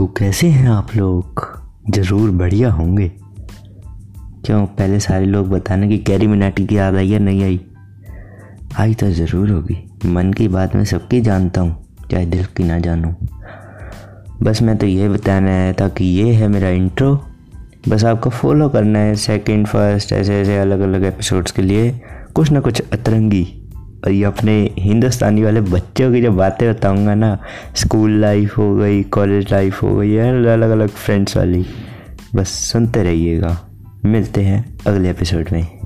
तो कैसे हैं आप लोग? ज़रूर बढ़िया होंगे। क्यों पहले सारे लोग बताना कि कैरी मिनाटी की याद आई या नहीं आई? आई तो ज़रूर होगी। मन की बात मैं सबकी जानता हूँ, चाहे दिल की ना जानूँ। बस मैं तो ये बताने आया था कि ये है मेरा इंट्रो। बस आपको फॉलो करना है सेकंड फर्स्ट ऐसे ऐसे अलग अलग एपिसोड्स के लिए कुछ ना कुछ अतरंगी। और ये अपने हिंदुस्तानी वाले बच्चों की जब बातें बताऊंगा ना, स्कूल लाइफ हो गई, कॉलेज लाइफ हो गई, अलग अलग फ्रेंड्स वाली, बस सुनते रहिएगा। मिलते हैं अगले एपिसोड में।